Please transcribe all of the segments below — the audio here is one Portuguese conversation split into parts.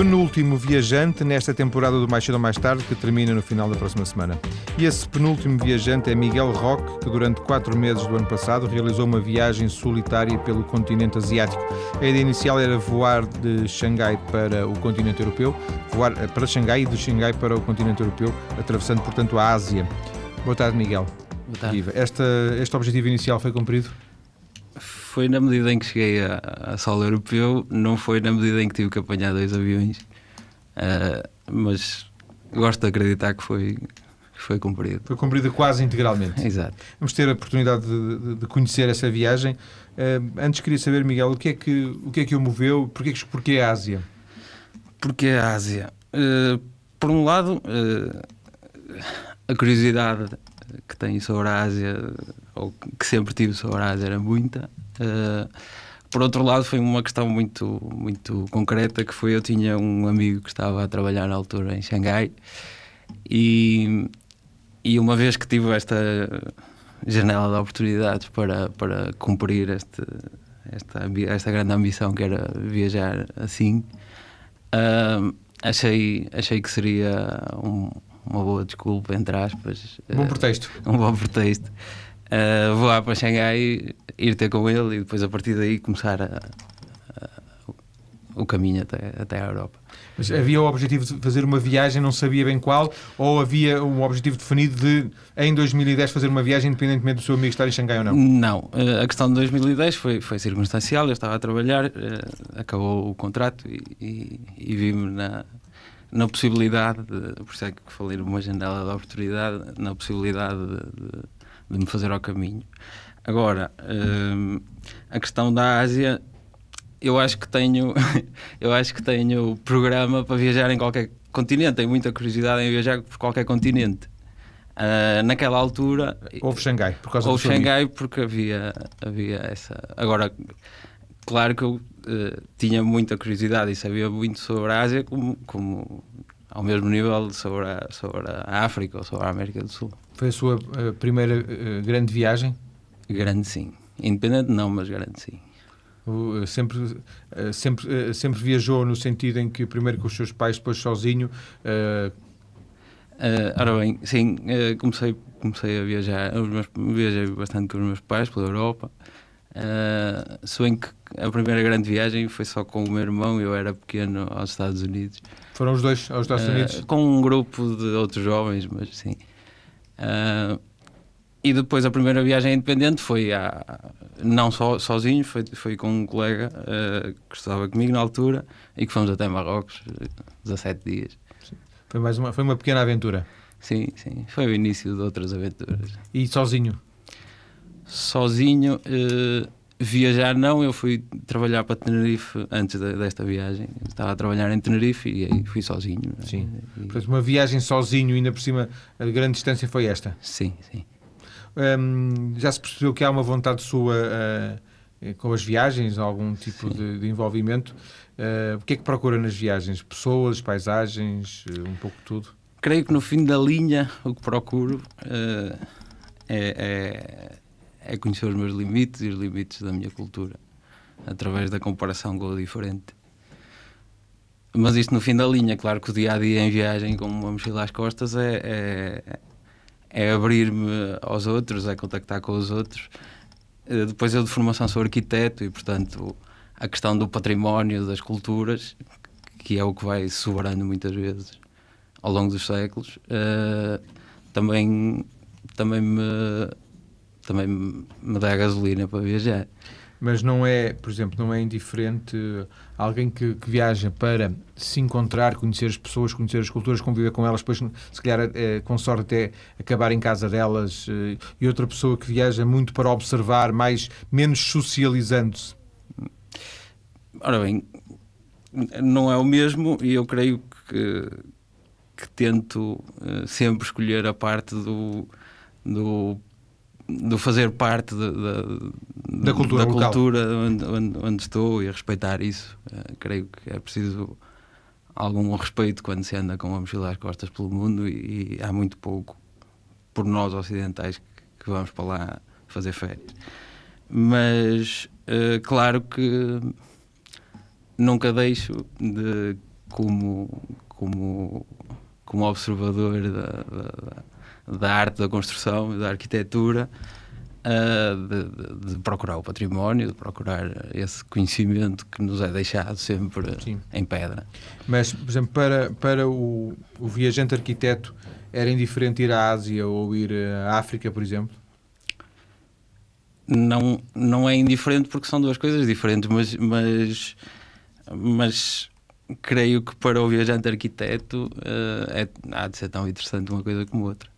penúltimo viajante nesta temporada do Mais Cedo ou Mais Tarde, que termina no final da próxima semana. E esse penúltimo viajante é Miguel Roque, que durante 4 meses do ano passado realizou uma viagem solitária pelo continente asiático. A ideia inicial era voar de Xangai para o continente europeu, voar para Xangai e de Xangai para o continente europeu, atravessando, portanto, a Ásia. Boa tarde, Miguel. Boa tarde. Este objetivo inicial foi cumprido? Foi na medida em que cheguei a solo europeu, não foi na medida em que tive que apanhar 2 aviões, mas gosto de acreditar que foi cumprido. Foi cumprido quase integralmente. Exato. Vamos ter a oportunidade de conhecer essa viagem. Antes queria saber, Miguel, o que é que o moveu? Porquê a Ásia? Porquê a Ásia? Por um lado, a curiosidade que tenho sobre a Ásia, ou que sempre tive sobre a Ásia, era muita. Por outro lado, foi uma questão muito concreta, que foi: eu tinha um amigo que estava a trabalhar na altura em Xangai, e uma vez que tive esta janela de oportunidades para cumprir esta grande ambição, que era viajar assim, achei que seria uma boa desculpa, entre aspas. Um bom pretexto. Um bom pretexto. Vou lá para Xangai, ir ter com ele e depois, a partir daí, começar o caminho até à Europa. Mas havia o objetivo de fazer uma viagem, não sabia bem qual, ou havia um objetivo definido de, em 2010, fazer uma viagem independentemente do seu amigo estar em Xangai ou não? Não. A questão de 2010 foi circunstancial. Eu estava a trabalhar, acabou o contrato e vi-me na possibilidade, por isso é que falei numa janela de oportunidade, na possibilidade de me fazer ao caminho. Agora, a questão da Ásia, eu acho que tenho programa para viajar em qualquer continente. Tenho muita curiosidade em viajar por qualquer continente. Naquela altura houve Xangai, por causa do Xangai, porque havia essa. Agora, claro que eu tinha muita curiosidade e sabia muito sobre a Ásia, como ao mesmo nível sobre a África ou sobre a América do Sul. Foi a sua primeira grande viagem? Grande, sim. Independente não, mas grande, sim. Sempre viajou no sentido em que primeiro com os seus pais, depois sozinho? Ora bem, sim. Comecei a viajar. Viajei bastante com os meus pais pela Europa. Só em que a primeira grande viagem foi só com o meu irmão. Eu era pequeno, aos Estados Unidos. Foram os dois aos Estados Unidos? Com um grupo de outros jovens, mas sim. E depois a primeira viagem independente foi não só sozinho, foi com um colega que estava comigo na altura, e que fomos até Marrocos, 17 dias. Sim. Foi uma pequena aventura. Sim, sim. Foi o início de outras aventuras. E sozinho? Sozinho, viajar não, eu fui trabalhar para Tenerife antes desta viagem. Estava a trabalhar em Tenerife e aí fui sozinho. Sim. Portanto, uma viagem sozinho, ainda por cima, a grande distância foi esta? Sim, sim. Já se percebeu que há uma vontade sua com as viagens, algum tipo de envolvimento. O que é que procura nas viagens? Pessoas, paisagens, um pouco tudo? Creio que no fim da linha o que procuro é conhecer os meus limites e os limites da minha cultura, através da comparação com o diferente. Mas isto no fim da linha. Claro que o dia-a-dia em viagem, com uma mochila às costas, é abrir-me aos outros, é contactar com os outros. Depois, eu de formação sou arquiteto e, portanto, a questão do património, das culturas, que é o que vai sobrando muitas vezes ao longo dos séculos, também me dá gasolina para viajar. Mas não é, por exemplo, não é indiferente alguém que viaja para se encontrar, conhecer as pessoas, conhecer as culturas, conviver com elas, depois, se calhar, com sorte, até acabar em casa delas, e outra pessoa que viaja muito para observar, menos socializando-se? Ora bem, não é o mesmo, e eu creio que tento sempre escolher a parte do fazer parte da cultura, onde estou, e a respeitar isso. Creio que é preciso algum respeito quando se anda com a mochila às costas pelo mundo, e há muito pouco por nós ocidentais que vamos para lá fazer férias. Mas claro que nunca deixo de como observador da arte da construção, da arquitetura, de procurar o património, de procurar esse conhecimento que nos é deixado sempre, sim, em pedra. Mas, por exemplo, para o viajante arquiteto, era indiferente ir à Ásia ou ir à África, por exemplo? Não é indiferente, porque são duas coisas diferentes, mas creio que para o viajante arquiteto há de ser tão interessante uma coisa como outra.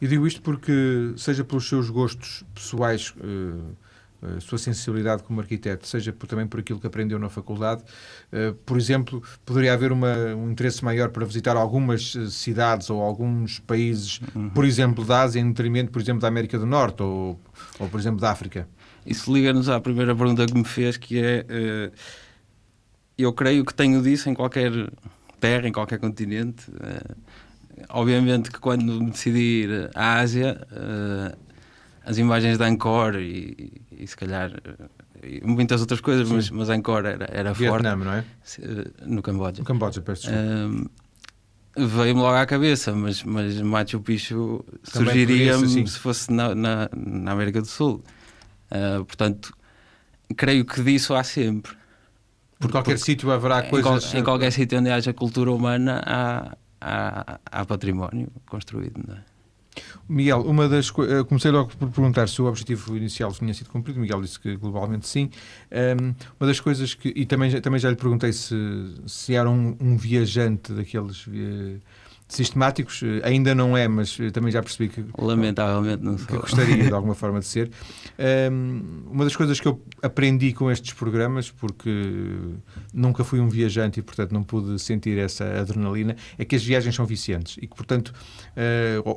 E digo isto porque, seja pelos seus gostos pessoais, sua sensibilidade como arquiteto, seja também por aquilo que aprendeu na faculdade, por exemplo, poderia haver um interesse maior para visitar algumas cidades ou alguns países, uhum, por exemplo, da Ásia, em detrimento, por exemplo, da América do Norte ou por exemplo, da África? Isso liga-nos à primeira pergunta que me fez, que é... eu creio que tenho disso em qualquer terra, em qualquer continente. Obviamente que quando me decidi ir à Ásia, as imagens de Angkor e se calhar muitas outras coisas, mas Angkor era forte. Vietnã, não é? No Camboja. No Camboja, peço desculpa. Veio-me logo à cabeça, mas Machu Picchu surgiria-me se fosse na América do Sul. Portanto, creio que disso há sempre. Por qualquer sítio haverá coisas... Em qualquer sítio onde haja cultura humana, há património construído, não é? Miguel, comecei logo por perguntar se o objetivo inicial tinha sido cumprido. Miguel disse que globalmente sim. Uma das coisas que... E também já lhe perguntei se era um viajante daqueles sistemáticos. Ainda não é, mas também já percebi que... Lamentavelmente não sou. Que gostaria de alguma forma de ser. Uma das coisas que eu aprendi com estes programas, porque nunca fui um viajante e, portanto, não pude sentir essa adrenalina, é que as viagens são viciantes e que, portanto,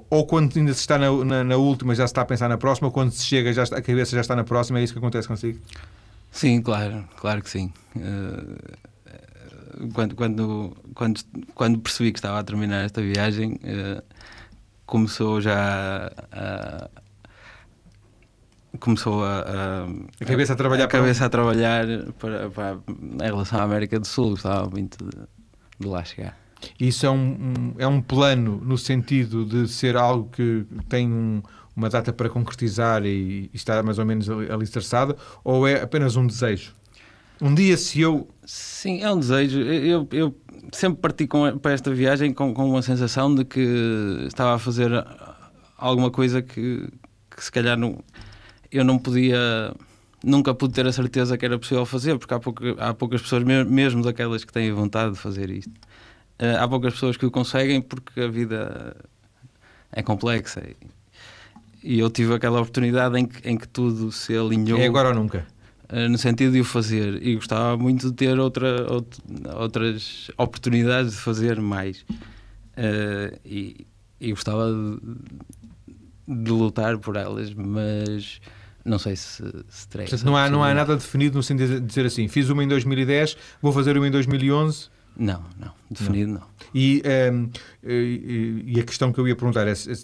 ou quando ainda se está na última já se está a pensar na próxima, ou quando se chega já a cabeça já está na próxima. É isso que acontece consigo? Sim, claro que sim. Quando percebi que estava a terminar esta viagem, começou a cabeça a trabalhar, para em relação à América do Sul. Gostava muito de lá chegar. Isso é um plano no sentido de ser algo que tem uma data para concretizar e está mais ou menos alicerçado, ou é apenas um desejo? Um dia, se eu... Sim, é um desejo. Eu sempre parti para esta viagem com uma sensação de que estava a fazer alguma coisa que se calhar nunca pude ter a certeza que era possível fazer, porque há poucas pessoas, mesmo daquelas que têm vontade de fazer isto, há poucas pessoas que o conseguem, porque a vida é complexa. E eu tive aquela oportunidade em que tudo se alinhou. É agora ou nunca? No sentido de o fazer, e gostava muito de ter outras oportunidades de fazer mais, e gostava de lutar por elas, mas não sei se terei. Portanto, não há nada definido no sentido de dizer assim, fiz uma em 2010, vou fazer uma em 2011... Não, definido não. E a questão que eu ia perguntar é que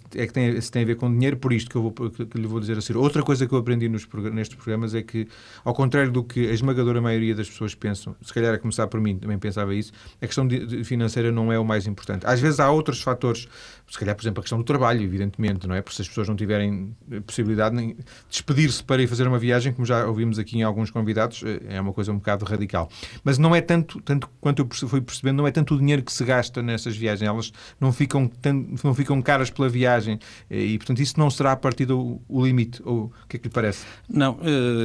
se tem a ver com dinheiro, por isto que lhe vou dizer a seguir. Outra coisa que eu aprendi nestes programas é que, ao contrário do que a esmagadora maioria das pessoas pensam, se calhar a começar por mim, também pensava isso, a questão financeira não é o mais importante. Às vezes há outros fatores, se calhar, por exemplo, a questão do trabalho, evidentemente, não é? Porque se as pessoas não tiverem possibilidade nem de despedir-se para ir fazer uma viagem, como já ouvimos aqui em alguns convidados, é uma coisa um bocado radical. Mas não é tanto quanto eu fui percebendo, não é tanto o dinheiro que se gasta nessas viagens, elas não ficam caras pela viagem, e portanto isso não será a partir do limite, ou o que é que lhe parece? Não,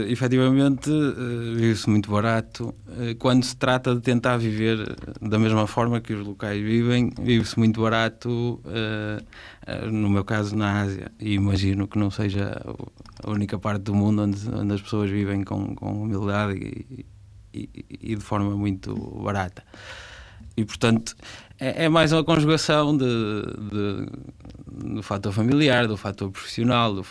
efetivamente vive-se muito barato. Quando se trata de tentar viver da mesma forma que os locais vivem, vive-se muito barato, no meu caso na Ásia, e imagino que não seja a única parte do mundo onde as pessoas vivem com humildade e de forma muito barata. E, portanto, é mais uma conjugação do fator familiar, do fator profissional.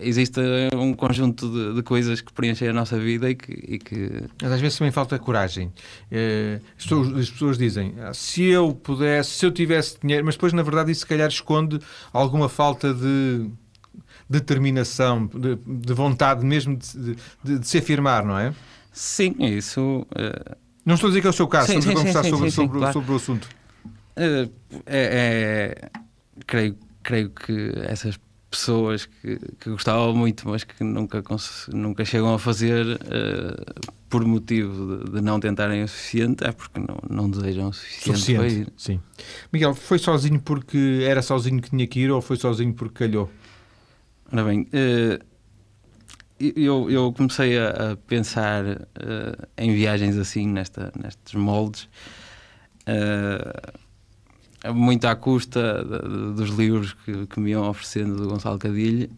Existe um conjunto de coisas que preenchem a nossa vida e que... Mas às vezes também falta coragem. As pessoas dizem, se eu tivesse dinheiro... Mas depois, na verdade, isso se calhar esconde alguma falta de determinação, de vontade mesmo de se afirmar, não é? Sim, isso... Não estou a dizer que é o seu caso, estamos a conversar sobre o assunto. Creio que essas pessoas que gostavam muito, mas que nunca chegam a fazer, por motivo de não tentarem o suficiente, é porque não desejam o suficiente. Sim. Miguel, foi sozinho porque era sozinho que tinha que ir ou foi sozinho porque calhou? Ora bem, eu comecei a pensar em viagens assim, nestes moldes, muito à custa dos livros que me iam oferecendo do Gonçalo Cadilho,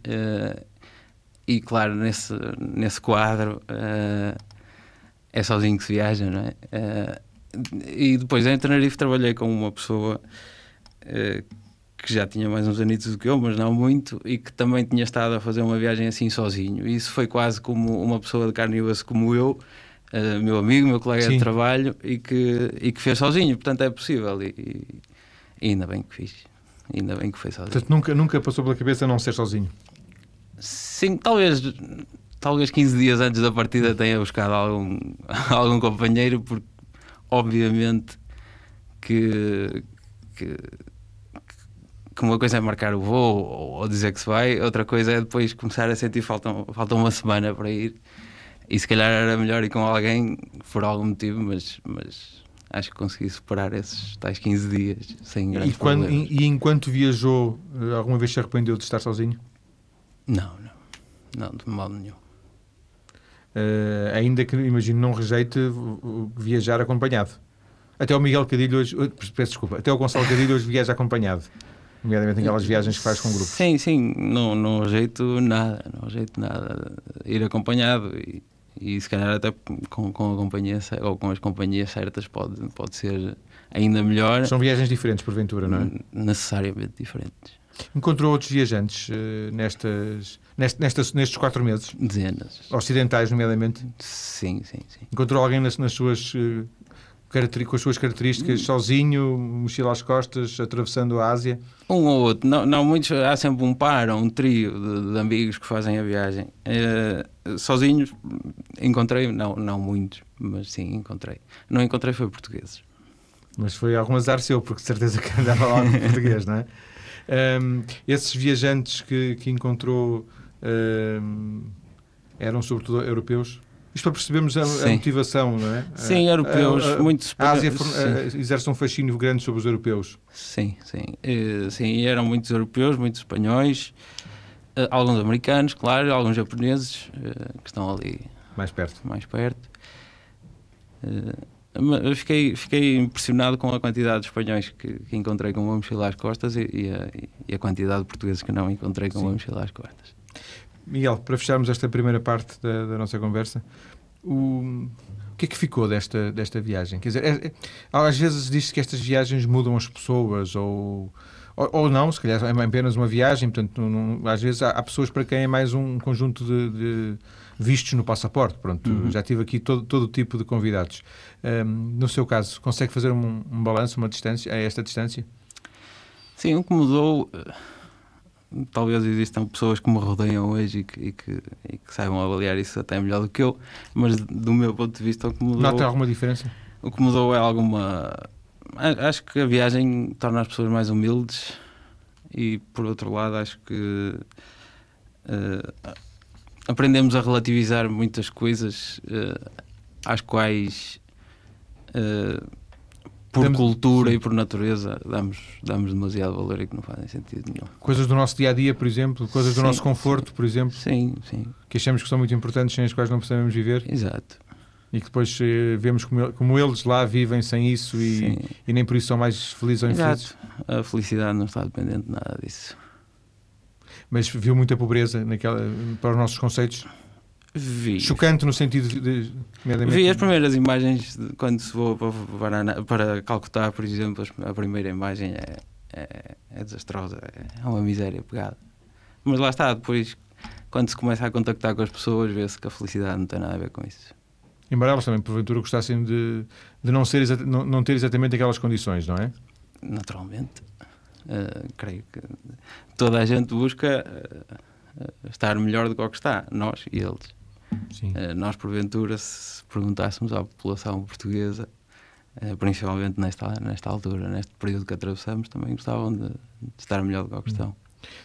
e claro, nesse quadro é sozinho que se viaja, não é? E depois em Tenerife trabalhei com uma pessoa que já tinha mais uns anitos do que eu, mas não muito, e que também tinha estado a fazer uma viagem assim sozinho. E isso foi quase como uma pessoa de carne e osso como eu, meu amigo, meu colega de trabalho, e que fez sozinho, portanto é possível. E ainda bem que fiz, ainda bem que foi sozinho. Portanto, nunca passou pela cabeça não ser sozinho? Sim, talvez 15 dias antes da partida tenha buscado algum companheiro, porque obviamente que uma coisa é marcar o voo ou dizer que se vai, outra coisa é depois começar a sentir falta uma semana para ir, e se calhar era melhor ir com alguém por algum motivo, mas acho que consegui superar esses tais 15 dias sem grandes problemas. E enquanto viajou, alguma vez se arrependeu de estar sozinho? Não, de modo nenhum. Ainda que, imagino, não rejeite viajar acompanhado. Até o Miguel Cadilho hoje, peço desculpa, até o Gonçalo Cadilho hoje viaja acompanhado, nomeadamente naquelas viagens que faz com grupos. Sim, não rejeito nada, ir acompanhado. E se calhar até com a companhia, ou com as companhias certas, pode ser ainda melhor. São viagens diferentes, porventura, não é? Necessariamente diferentes. Encontrou outros viajantes nestes 4 meses? Dezenas. Ocidentais, nomeadamente? Sim. Encontrou alguém com as suas características, sozinho, mochila às costas, atravessando a Ásia? Um ou outro, não muitos. Há sempre um par ou um trio de amigos que fazem a viagem. Sozinhos encontrei, não muitos, mas sim, encontrei. Não encontrei foi portugueses. Mas foi algum azar seu, porque de certeza que andava lá no português, não é? Esses viajantes que encontrou eram sobretudo europeus? Isto para percebermos a motivação, não é? Sim, europeus. A Ásia exerce um fascínio grande sobre os europeus. Sim, eram muitos europeus, muitos espanhóis, alguns americanos, claro, alguns japoneses, que estão ali mais perto. Eu fiquei impressionado com a quantidade de espanhóis que encontrei com uma mochila às costas e a quantidade de portugueses que não encontrei com uma mochila às costas. Miguel, para fecharmos esta primeira parte da nossa conversa, o que é que ficou desta viagem? Quer dizer, às vezes diz-se que estas viagens mudam as pessoas, ou não, se calhar é apenas uma viagem, portanto, às vezes há pessoas para quem é mais um conjunto de vistos no passaporte, pronto. Já tive aqui todo tipo de convidados. No seu caso, consegue fazer um balanço a esta distância? Sim, o que mudou... Talvez existam pessoas que me rodeiam hoje e que saibam avaliar isso até melhor do que eu, mas do meu ponto de vista o que mudou... Nota alguma diferença? O que mudou é alguma... Acho que a viagem torna as pessoas mais humildes e, por outro lado, acho que aprendemos a relativizar muitas coisas às quais... Por cultura e por natureza damos demasiado valor e que não fazem sentido nenhum. Coisas do nosso dia-a-dia, por exemplo, coisas do nosso conforto, por exemplo, que achamos que são muito importantes, sem as quais não precisamos viver. Exato. E que depois vemos como eles lá vivem sem isso e nem por isso são mais felizes ou infelizes. A felicidade não está dependente de nada disso. Mas viu muita pobreza para os nossos conceitos? Vi. Chocante no sentido de... Vi as primeiras imagens de quando se voa para Calcutá, por exemplo. A primeira imagem é desastrosa, é uma miséria pegada. Mas lá está, depois, quando se começa a contactar com as pessoas, vê-se que a felicidade não tem nada a ver com isso. Embora elas também, porventura, gostassem de não ter exatamente aquelas condições, não é? Naturalmente. Creio que toda a gente busca estar melhor do que o que está, nós e eles. Sim. Nós, porventura, se perguntássemos à população portuguesa, principalmente nesta altura, neste período que atravessamos, também gostavam de estar melhor do que a questão.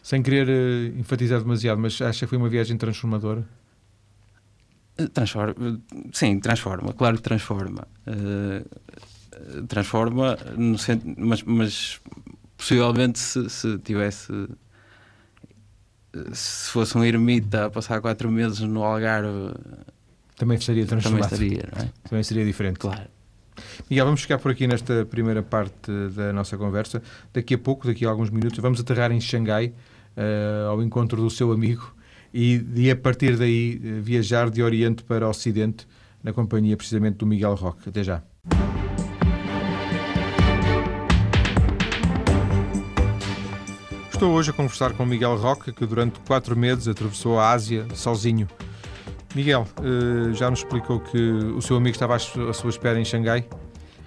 Sem querer enfatizar demasiado, mas acha que foi uma viagem transformadora? Transforma, claro que transforma. Transforma, no centro, mas possivelmente se fosse um ermita a passar 4 meses no Algarve, também estaria transformado. Também seria diferente. Claro. Miguel, vamos ficar por aqui nesta primeira parte da nossa conversa. Daqui a pouco, daqui a alguns minutos, vamos aterrar em Xangai, ao encontro do seu amigo, e a partir daí viajar de Oriente para Ocidente, na companhia precisamente do Miguel Roque. Até já. Estou hoje a conversar com Miguel Roque, que durante 4 meses atravessou a Ásia sozinho. Miguel, já nos explicou que o seu amigo estava à sua espera em Xangai.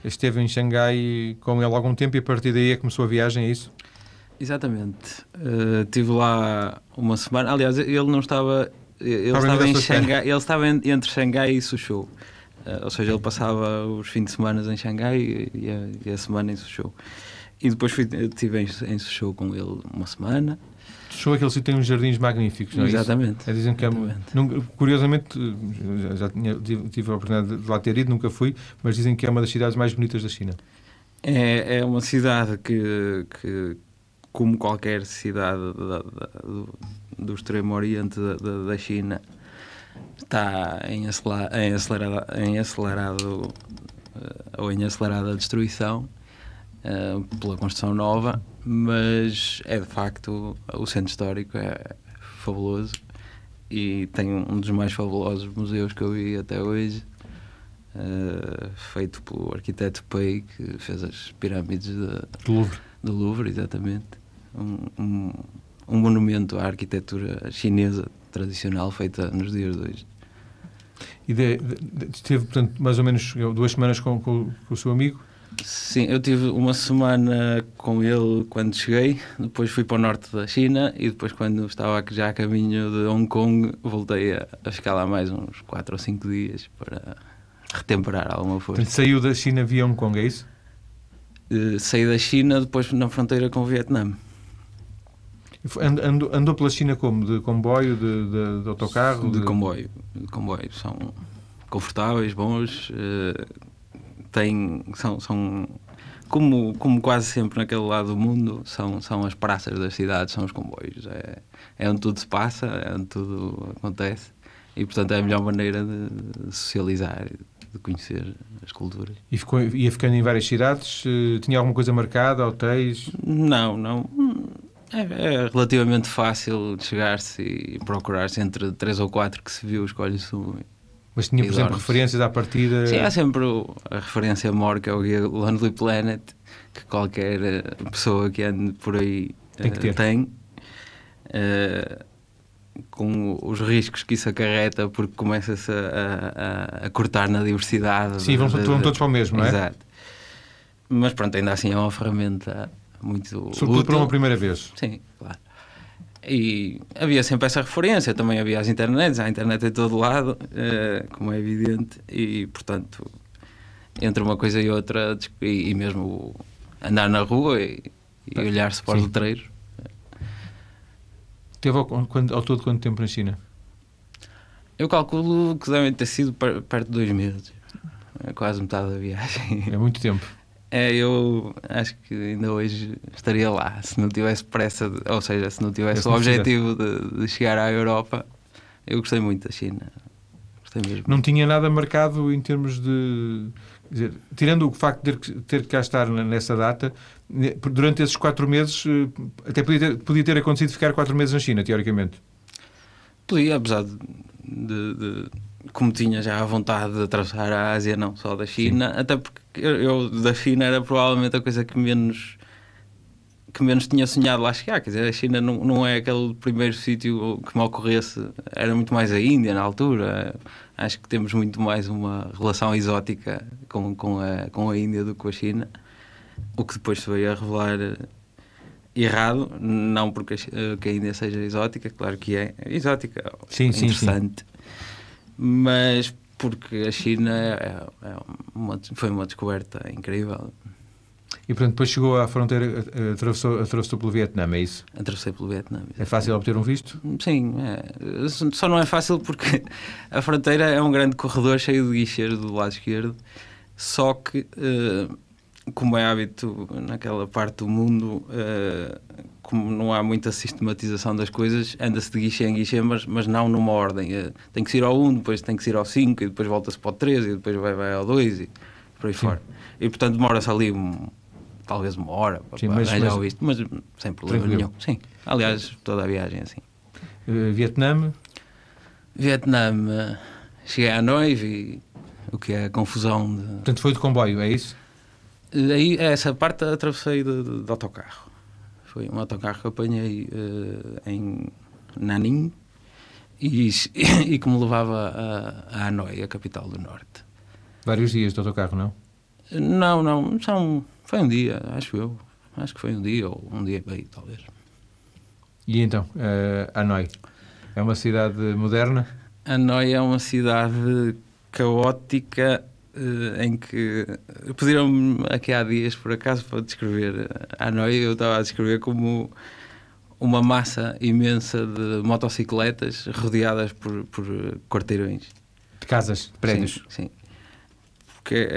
Esteve em Xangai com ele há algum tempo e a partir daí começou a viagem, é isso? Exatamente. Estive lá uma semana. Aliás, ele não estava... Ele estava em Xangai, ele estava entre Xangai e Suzhou. Ou seja, ele passava os fins de semana em Xangai e a semana em Suzhou. E depois estive em Suzhou com ele uma semana. Suzhou é aquele sítio que tem uns jardins magníficos, não é? Exatamente. Dizem que curiosamente, já tive a oportunidade de lá ter ido, nunca fui, mas dizem que é uma das cidades mais bonitas da China. É uma cidade que como qualquer cidade do extremo oriente da China, está em acelerada destruição pela construção nova, mas é de facto, o centro histórico é fabuloso e tem um dos mais fabulosos museus que eu vi até hoje, feito pelo arquiteto Pei, que fez as pirâmides do Louvre, exatamente, um monumento à arquitetura chinesa tradicional feita nos dias de hoje. E esteve, portanto, mais ou menos 2 semanas com o seu amigo? Sim, eu tive uma semana com ele quando cheguei, depois fui para o norte da China e depois, quando estava já a caminho de Hong Kong, voltei a ficar lá mais uns 4 ou 5 dias para retemperar alguma força. Saiu da China via Hong Kong, é isso? Saí da China, depois na fronteira com o Vietnã. Andou pela China como? De comboio, de autocarro? De comboio. São confortáveis, bons... São como quase sempre naquele lado do mundo, são as praças das cidades, são os comboios. É onde tudo se passa, é onde tudo acontece e, portanto, é a melhor maneira de socializar, de conhecer as culturas. E ia ficando em várias cidades? Tinha alguma coisa marcada? Hotéis? Não. É relativamente fácil chegar-se e procurar-se entre 3 ou 4 que se viu, escolhe-se um. Mas tinha, por exemplo, referências à partida... Sim, há sempre a referência maior, que é o guia Lonely Planet, que qualquer pessoa que ande por aí tem. Com os riscos que isso acarreta, porque começa-se a cortar na diversidade. Sim, vão todos para o mesmo, não é? Exato. Mas pronto, ainda assim é uma ferramenta muito útil. Sobretudo para uma primeira vez. Sim, claro. E havia sempre essa referência, também havia as internets, há internet em todo lado, como é evidente, e portanto, entre uma coisa e outra, e mesmo andar na rua e olhar-se para os letreiros. Teve ao todo quanto tempo na China? Eu calculo que devem ter sido perto de 2 meses, quase metade da viagem. É muito tempo. Eu acho que ainda hoje estaria lá, se não tivesse pressa, ou seja, se não tivesse o objetivo de chegar à Europa. Eu gostei muito da China. Gostei mesmo. Não tinha nada marcado em termos de... Quer dizer, tirando o facto de ter que cá estar nessa data, durante esses 4 meses, até podia ter acontecido ficar 4 meses na China, teoricamente. Podia, apesar de como tinha já a vontade de atravessar a Ásia, não só da China. Sim. Até porque eu da China era provavelmente a coisa que menos tinha sonhado lá chegar. Quer dizer, a China não é aquele primeiro sítio que me ocorresse. Era muito mais a Índia na altura. Acho que temos muito mais uma relação exótica com a Índia do que com a China, o que depois se veio a revelar errado. Não porque a Índia seja exótica, claro que é exótica, sim, interessante. Sim. mas porque a China foi uma descoberta incrível. E, portanto, depois chegou à fronteira, atravessou pelo Vietnã, é isso? Atravessei pelo Vietnã. Exatamente. É fácil obter um visto? Sim, é. Só não é fácil porque a fronteira é um grande corredor cheio de guichês do lado esquerdo, só que, como é hábito naquela parte do mundo, como não há muita sistematização das coisas, anda-se de guichê em guichê, mas não numa ordem. Tem que se ir ao 1, depois tem que se ir ao 5, e depois volta-se para o 3, e depois vai ao 2, e por aí fora. E, portanto, demora-se ali talvez uma hora para arranjar o visto, mas sem problema nenhum. Sim. Aliás, toda a viagem assim. Vietnã. Cheguei à noite, vi o que é a confusão. Portanto, foi de comboio, é isso? Aí, essa parte atravessei de autocarro. Foi um autocarro que apanhei em Nanning e que me levava a Hanói, a capital do norte. Vários dias de autocarro, não? Não. Foi um dia, acho eu. Acho que foi um dia ou um dia e meio, talvez. E então, Hanói? É uma cidade moderna? Hanói é uma cidade caótica em que... Pediram-me aqui há dias, por acaso, para descrever Hanói. Eu estava a descrever como uma massa imensa de motocicletas rodeadas por quarteirões. De casas, de prédios. Sim. Porque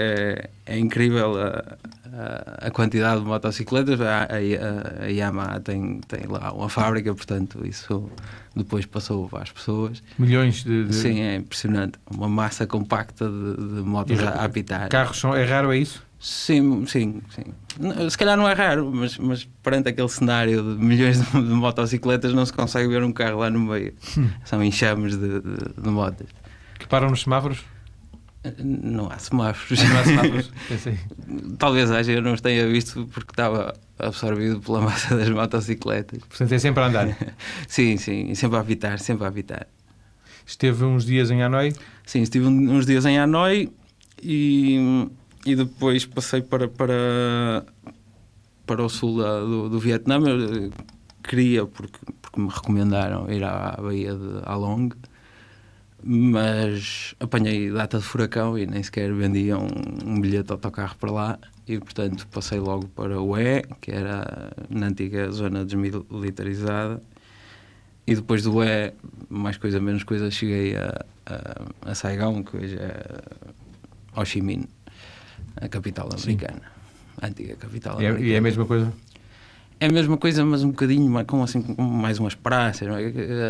é incrível a quantidade de motocicletas. A Yamaha tem lá uma fábrica, portanto, isso depois passou para as pessoas. Milhões de... Sim, é impressionante. Uma massa compacta de motos a apitar. Carros é raro, é isso? Sim. Se calhar não é raro, mas perante aquele cenário de milhões de motocicletas não se consegue ver um carro lá no meio. São enxames de motos. Que param nos semáforos? Não há semáforos. Talvez haja, eu não os tenha visto porque estava absorvido pela massa das motocicletas. Portanto, é sempre a andar. Sim, sempre a apitar. Esteve uns dias em Hanói? Sim, estive uns dias em Hanói e depois passei para o sul do Vietnã. Eu queria, porque me recomendaram ir à Baía de Ha Long, mas apanhei data de furacão e nem sequer vendiam um bilhete de autocarro para lá e, portanto, passei logo para Hue, que era na antiga zona desmilitarizada, e depois do Hue, mais coisa menos coisa, cheguei a Saigão, que hoje é Ho Chi Minh, a capital americana. Sim. A antiga capital americana. E é a mesma coisa? É a mesma coisa, mas um bocadinho como mais umas praças.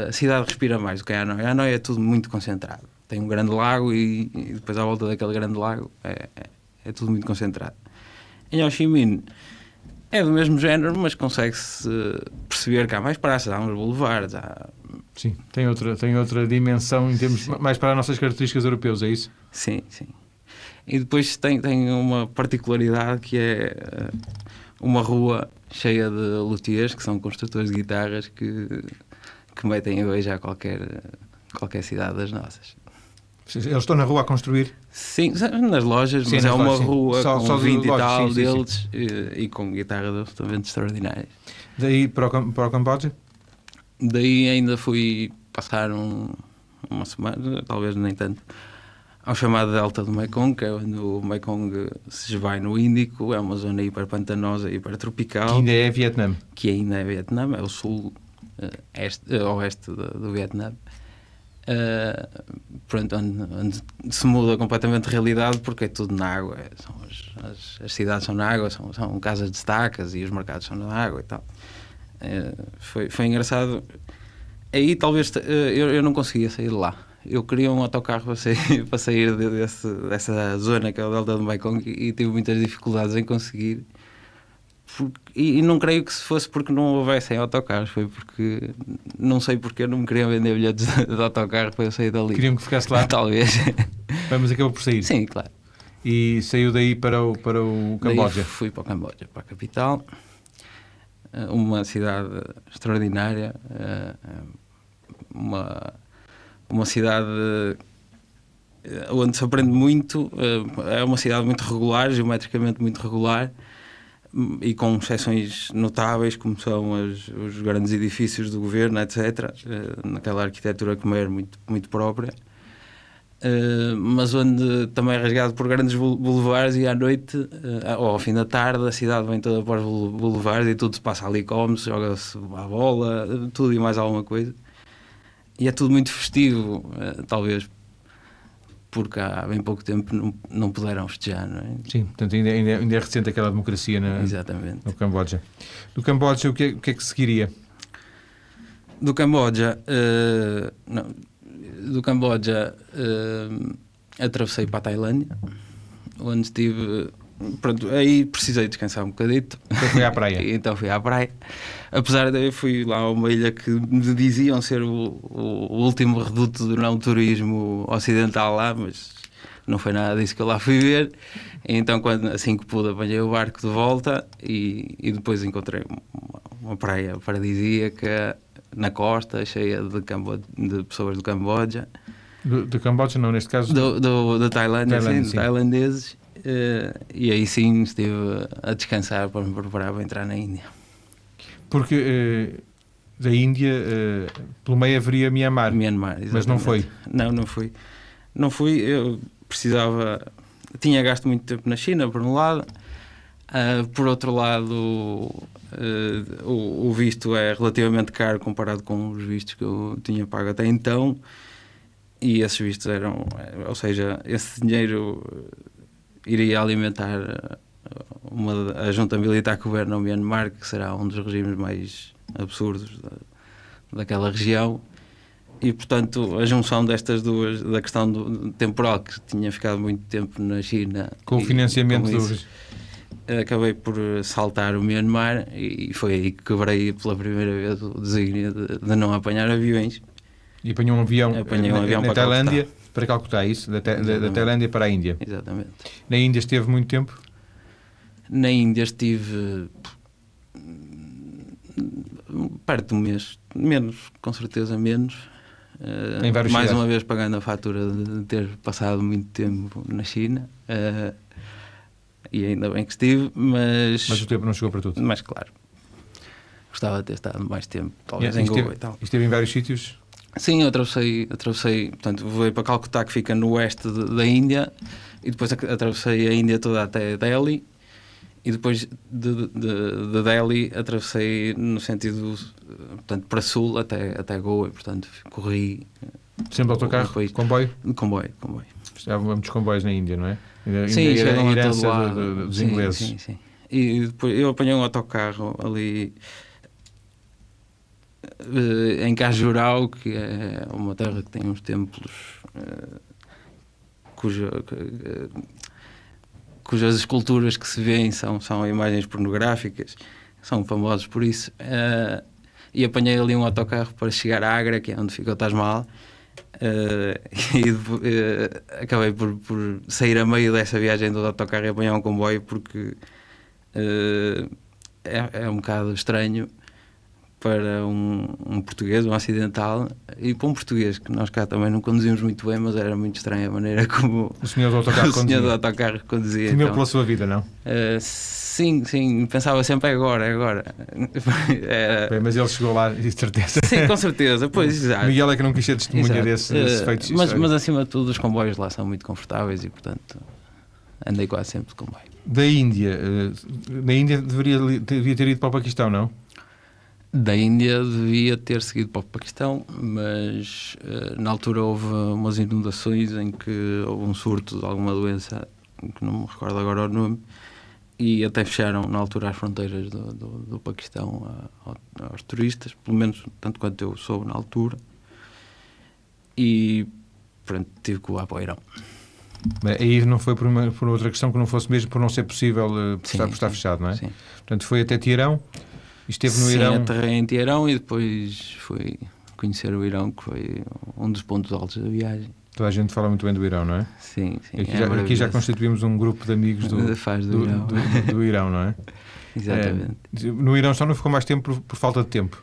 A cidade respira mais do que a Hanói. A Hanói é tudo muito concentrado. Tem um grande lago e depois à volta daquele grande lago é tudo muito concentrado. Em Ho Chi Minh é do mesmo género, mas consegue-se perceber que há mais praças, há uns boulevards. Sim, tem outra dimensão em termos mais para as nossas características europeias, é isso? Sim. E depois tem uma particularidade que é uma rua cheia de luthiers, que são construtores de guitarras que metem a beijar qualquer cidade das nossas. Eles estão na rua a construir? Sim, nas lojas, mas é uma rua com 20 e tal deles e com guitarras absolutamente extraordinárias. Daí para o Camboja? Daí ainda fui passar uma semana, talvez nem tanto, ao chamado Delta do Mekong, que é onde o Mekong se esvai no Índico. É uma zona hiperpantanosa, hipertropical. Que ainda é Vietnã. É o oeste do Vietnã. Pronto, onde se muda completamente a realidade, porque é tudo na água. As cidades são na água, são casas de estacas e os mercados são na água e tal. Foi engraçado. Aí talvez eu não conseguia sair de lá. Eu queria um autocarro para sair dessa zona que é o Delta do Mekong e tive muitas dificuldades em conseguir. E não creio que se fosse porque não houvessem autocarros, foi porque, não sei porque, não me queriam vender bilhetes de autocarro para eu sair dali. Queriam que ficasse lá? Talvez. Mas acabou por sair? Sim, claro. E saiu daí para o Camboja? Daí fui para o Camboja, para a capital. Uma cidade extraordinária. Uma cidade onde se aprende muito. É uma cidade muito regular, geometricamente muito regular, e com exceções notáveis, como são os grandes edifícios do governo, etc., naquela arquitetura que me é muito, muito própria. mas onde também é rasgado por grandes boulevards, e à noite, ou ao fim da tarde, a cidade vem toda para os boulevards e tudo se passa ali, come-se, joga-se à bola, tudo e mais alguma coisa. E é tudo muito festivo, talvez porque há bem pouco tempo não puderam festejar, não é? Sim, portanto ainda é recente aquela democracia no Camboja. Do Camboja, o que é que seguiria? Do Camboja... atravessei para a Tailândia, onde estive... Pronto, aí precisei descansar um bocadito. Então fui à praia. Apesar de eu fui lá a uma ilha que me diziam ser o último reduto do não turismo ocidental lá, mas não foi nada disso que eu lá fui ver. Então, assim que pude, apanhei o barco de volta e depois encontrei uma praia paradisíaca na costa, cheia de pessoas do Camboja. Do Camboja, não, neste caso? Da Tailândia, sim. Tailandeses. E aí sim estive a descansar para me preparar para entrar na Índia. Porque da Índia, pelo meio haveria Mianmar, exatamente. Mas não foi? Não fui. Eu precisava... Tinha gasto muito tempo na China, por um lado. Por outro lado... o visto é relativamente caro comparado com os vistos que eu tinha pago até então, e esses vistos eram, ou seja, esse dinheiro iria alimentar a junta militar que governa o Mianmar, que será um dos regimes mais absurdos daquela região, e portanto a junção destas duas, da questão temporal, que tinha ficado muito tempo na China com o financiamento dos... Acabei por saltar o Mianmar e foi aí que quebrei pela primeira vez o desígnio de não apanhar aviões. E apanhou um avião, na Tailândia para Calcutá, isso? Da Tailândia para a Índia. Exatamente. Na Índia esteve muito tempo? Na Índia estive perto de um mês. Menos, com certeza menos. Em vários mais cidades. Uma vez pagando a fatura de ter passado muito tempo na China. E ainda bem que estive, mas o tempo não chegou para tudo. Mas claro, gostava de ter estado mais tempo, talvez em Goa e tal. Esteve em vários sítios? Sim, eu atravessei, portanto, voei para Calcutá, que fica no oeste da Índia, e depois atravessei a Índia toda até Delhi, e depois de Delhi atravessei no sentido, portanto, para sul até Goa, e portanto corri... Sempre autocarro? Comboio? Comboio. Há muitos comboios na Índia, não é? Sim, chegam a todo lado. Dos ingleses. Sim. E depois eu apanhei um autocarro ali em Khajuraho, que é uma terra que tem uns templos cujas esculturas que se vêem são imagens pornográficas, são famosos por isso. E apanhei ali um autocarro para chegar a Agra, que é onde fica o Taj Mahal. Acabei por sair a meio dessa viagem do autocarro e apanhar um comboio, porque é um bocado estranho para um português, um ocidental, e para um português que nós cá também não conduzimos muito bem, mas era muito estranha a maneira como o senhor do autocarro conduzia. Temeu pela sua vida, não? Sim, pensava sempre agora. Bem, mas ele chegou lá, de certeza. Sim, com certeza, pois, exato. Miguel é que não quis ser testemunha desse feito. Mas acima de tudo, os comboios lá são muito confortáveis e, portanto, andei quase sempre de comboio. Da Índia, devia ter ido para o Paquistão, não? Da Índia devia ter seguido para o Paquistão, mas na altura houve umas inundações em que houve um surto de alguma doença, que não me recordo agora o nome, e até fecharam na altura as fronteiras do Paquistão aos turistas, pelo menos tanto quanto eu soube na altura, e pronto, tive que ir para o Irão. Aí não foi por outra questão que não fosse mesmo por não ser possível, por estar fechado, não é? Sim. Portanto, foi até Teerão. Esteve no Irão. Sim, aterrei em Teerão e depois fui conhecer o Irão, que foi um dos pontos altos da viagem. Toda a gente fala muito bem do Irão, não é? Sim. Aqui já constituímos um grupo de amigos do Irão, não é? Exatamente. No Irão só não ficou mais tempo por falta de tempo?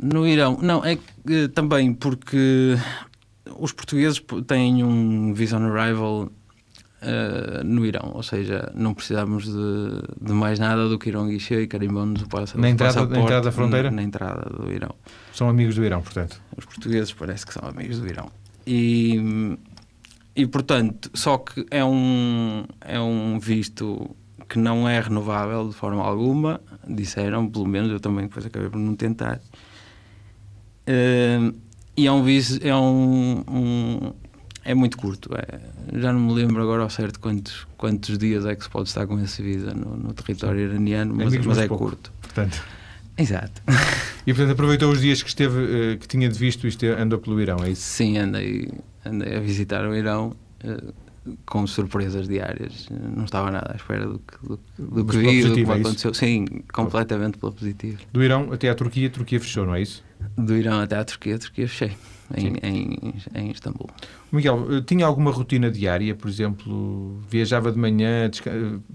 No Irão, não, é que também porque os portugueses têm um visa on arrival no Irão, ou seja, não precisávamos de mais nada do que ir a um guichê e carimbamos o passaporte. Na entrada da fronteira? Na entrada do Irão. São amigos do Irão, portanto? Os portugueses parece que são amigos do Irão. E E, portanto, só que é um visto que não é renovável de forma alguma, disseram, pelo menos, eu também depois acabei por não tentar. E é um visto, é muito curto. Já não me lembro agora ao certo quantos dias é que se pode estar com esse visa no território iraniano, mas é pouco, curto. Portanto. Exato. E, portanto, aproveitou os dias que esteve, que tinha de visto, e andou pelo Irão, é isso? Sim, andei a visitar o Irão com surpresas diárias. Não estava nada à espera do que vi, do que aconteceu. Sim, completamente pela positiva. Do Irão até à Turquia fechou, não é isso? Do Irão até à Turquia fechei, em Istambul. Miguel, tinha alguma rotina diária? Por exemplo, viajava de manhã,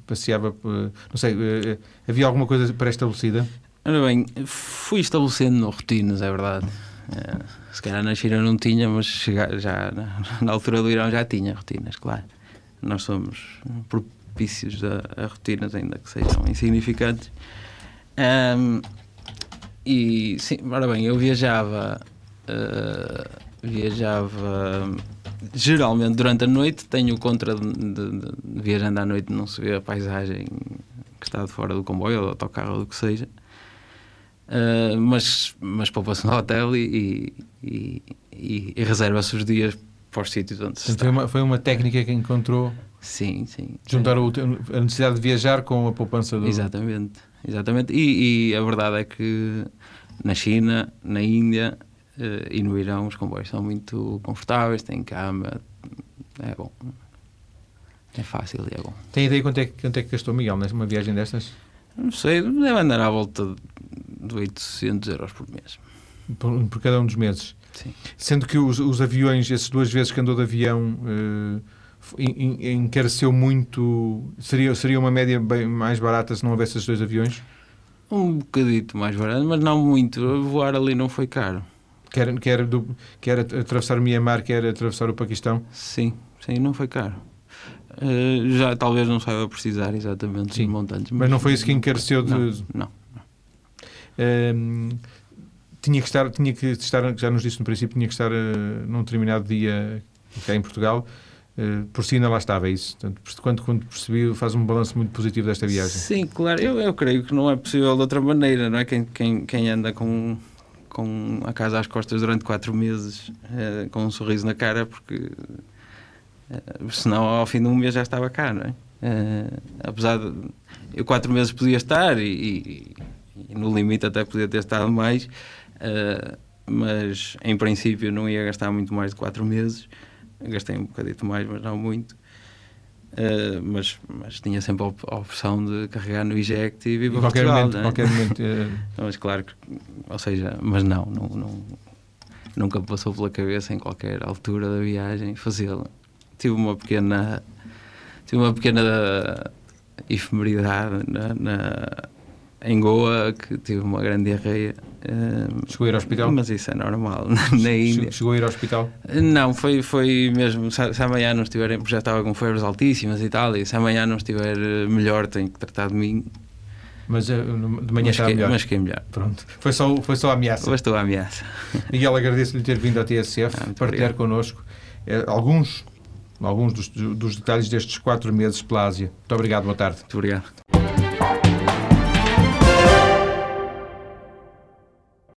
passeava, não sei, havia alguma coisa pré-estabelecida? Ora bem, fui estabelecendo rotinas, é verdade. Se calhar na China não tinha, mas já na altura do Irão já tinha rotinas, claro. Nós somos propícios a rotinas, ainda que sejam insignificantes. E, sim, ora bem, eu viajava geralmente durante a noite. Tenho o contra de viajando à noite não se vê a paisagem que está de fora do comboio ou do autocarro ou do que seja. Mas poupa-se no hotel e reserva-se os dias para os sítios onde se está. Foi uma técnica que encontrou? Sim, sim. Juntar a necessidade de viajar com a poupança do... Exatamente. E a verdade é que na China, na Índia e no Irão os comboios são muito confortáveis, têm cama, é bom. É fácil e é bom. Tem ideia quanto é que gastou, Miguel, numa viagem destas? Não sei, deve andar à volta de 800 euros por mês. Por cada um dos meses? Sim. Sendo que os aviões, essas duas vezes que andou de avião, encareceu muito. Seria uma média bem mais barata se não houvesse esses dois aviões? Um bocadito mais barato, mas não muito. Voar ali não foi caro. Quer atravessar o Mianmar, quer atravessar o Paquistão? Sim, não foi caro. Já talvez não saiba precisar exatamente dos montantes. Mas não foi isso que encareceu de... Não. Tinha que estar, já nos disse no princípio, tinha que estar num determinado dia cá em Portugal. Por si ainda lá estava, é isso. Portanto, quando percebi, faz um balanço muito positivo desta viagem. Sim, claro. Eu creio que não é possível de outra maneira, não é? Quem anda com a casa às costas durante 4 meses, com um sorriso na cara, porque... senão ao fim de um mês já estava cá, não é? Apesar de eu 4 meses podia estar e no limite até podia ter estado mais, mas em princípio não ia gastar muito mais de 4 meses. Gastei um bocadito mais, mas não muito. Mas tinha sempre a opção de carregar no eject e viva Portugal, momento, não é? Qualquer momento, mas claro que, ou seja, mas nunca me passou pela cabeça em qualquer altura da viagem fazê-la. Tive uma pequena efemeridade em Goa, que tive uma grande diarreia. Chegou a ir ao hospital? Mas isso é normal na Índia. Chegou a ir ao hospital? Não, foi mesmo, se amanhã não estiver, porque já estava com febres altíssimas e tal, e se amanhã não estiver melhor tenho que tratar de mim. Mas de manhã está melhor. Mas fiquei melhor. Pronto. Foi só a ameaça. Bastou a ameaça. Miguel, agradeço-lhe ter vindo ao TSF, partilhar connosco alguns dos detalhes destes 4 meses pela Ásia. Muito obrigado, boa tarde. Muito obrigado.